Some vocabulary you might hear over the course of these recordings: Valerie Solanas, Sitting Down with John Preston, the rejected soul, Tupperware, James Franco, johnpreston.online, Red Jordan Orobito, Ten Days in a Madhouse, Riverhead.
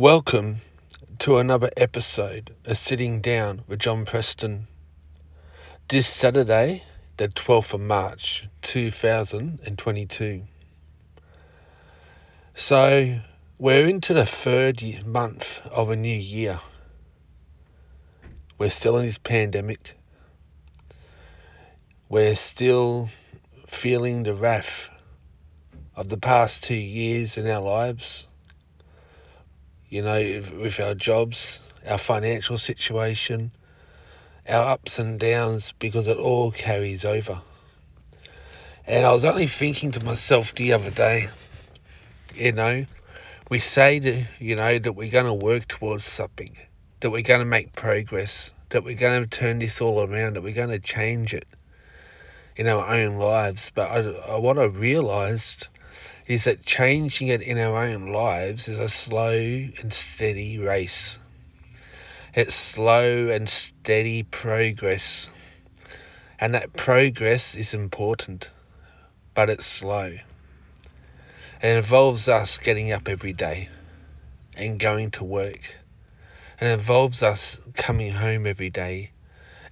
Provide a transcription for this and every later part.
Welcome to another episode of Sitting Down with John Preston. This Saturday, the 12th of March, 2022. So, we're into the third month of a new year. We're still in this pandemic. We're still feeling the wrath of the past 2 years in our lives. You know, with our jobs, our financial situation, our ups and downs, because it all carries over. And I was only thinking to myself the other day, you know, we say that, you know, that we're going to work towards something, that we're going to make progress, that we're going to turn this all around, that we're going to change it in our own lives. But what I realised is that changing it in our own lives is a slow and steady race. It's slow and steady progress. And that progress is important, but it's slow. It involves us getting up every day and going to work. It involves us coming home every day.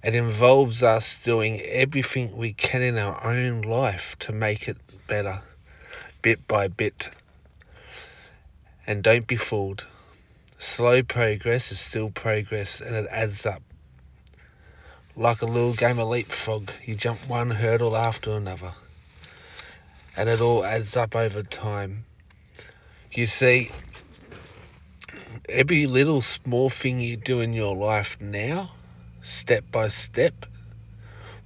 It involves us doing everything we can in our own life to make it better, bit by bit. And don't be fooled. Slow progress is still progress, and it adds up. Like a little game of leapfrog, you jump one hurdle after another, and it all adds up over time. You see, every little small thing you do in your life now, step by step,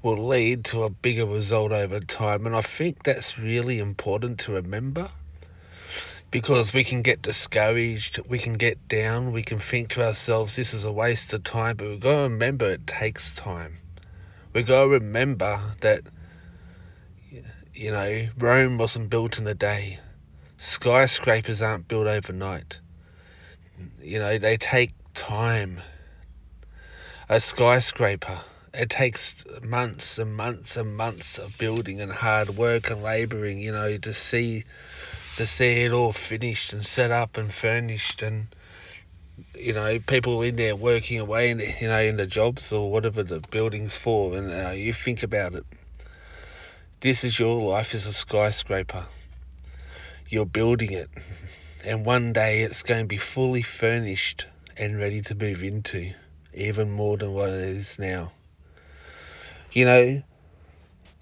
will lead to a bigger result over time. And I think that's really important to remember, because we can get discouraged, we can get down, we can think to ourselves, this is a waste of time. But we've got to remember it takes time. We've got to remember that, you know, Rome wasn't built in a day. Skyscrapers aren't built overnight. You know, they take time. A skyscraper, it takes months and months and months of building and hard work and labouring, you know, to see it all finished and set up and furnished, and, you know, people in there working away, in, you know, in the jobs or whatever the building's for. And you think about it. This is your life as a skyscraper. You're building it, and one day it's going to be fully furnished and ready to move into, even more than what it is now. You know,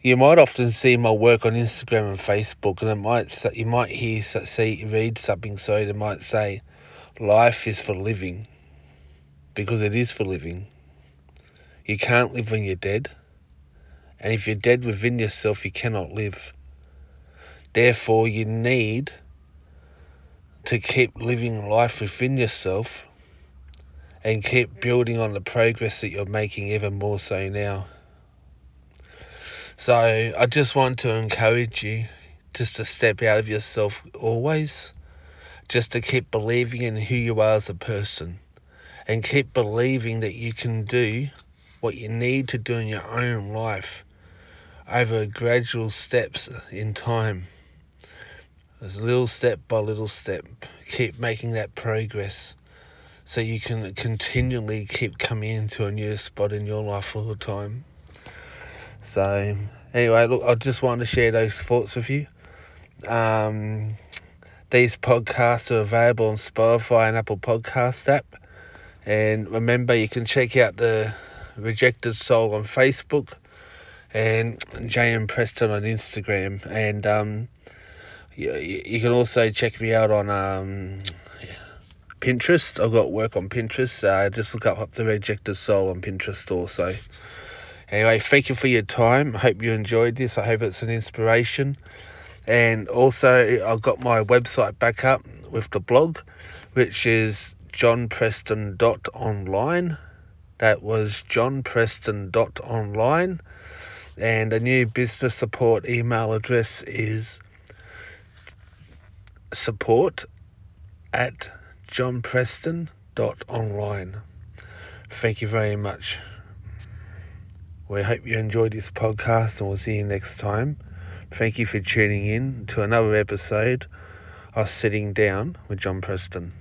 you might often see my work on Instagram and Facebook, and you might read something, so it might say, life is for living, because it is for living. You can't live when you're dead, and if you're dead within yourself, you cannot live. Therefore, you need to keep living life within yourself and keep building on the progress that you're making, even more so now. So I just want to encourage you just to step out of yourself always, just to keep believing in who you are as a person, and keep believing that you can do what you need to do in your own life over gradual steps in time. As little step by little step, keep making that progress so you can continually keep coming into a new spot in your life all the time. So anyway, look, I just wanted to share those thoughts with you. These podcasts are available on Spotify and Apple Podcast app. And remember, you can check out the Rejected Soul on Facebook and JM Preston on Instagram. And you can also check me out on Pinterest. I've got work on Pinterest. Just look up the Rejected Soul on Pinterest also. Anyway, thank you for your time. I hope you enjoyed this. I hope it's an inspiration. And also, I've got my website back up with the blog, which is johnpreston.online. That was johnpreston.online. And the new business support email address is support@johnpreston.online. Thank you very much. We hope you enjoyed this podcast, and we'll see you next time. Thank you for tuning in to another episode of Sitting Down with John Preston.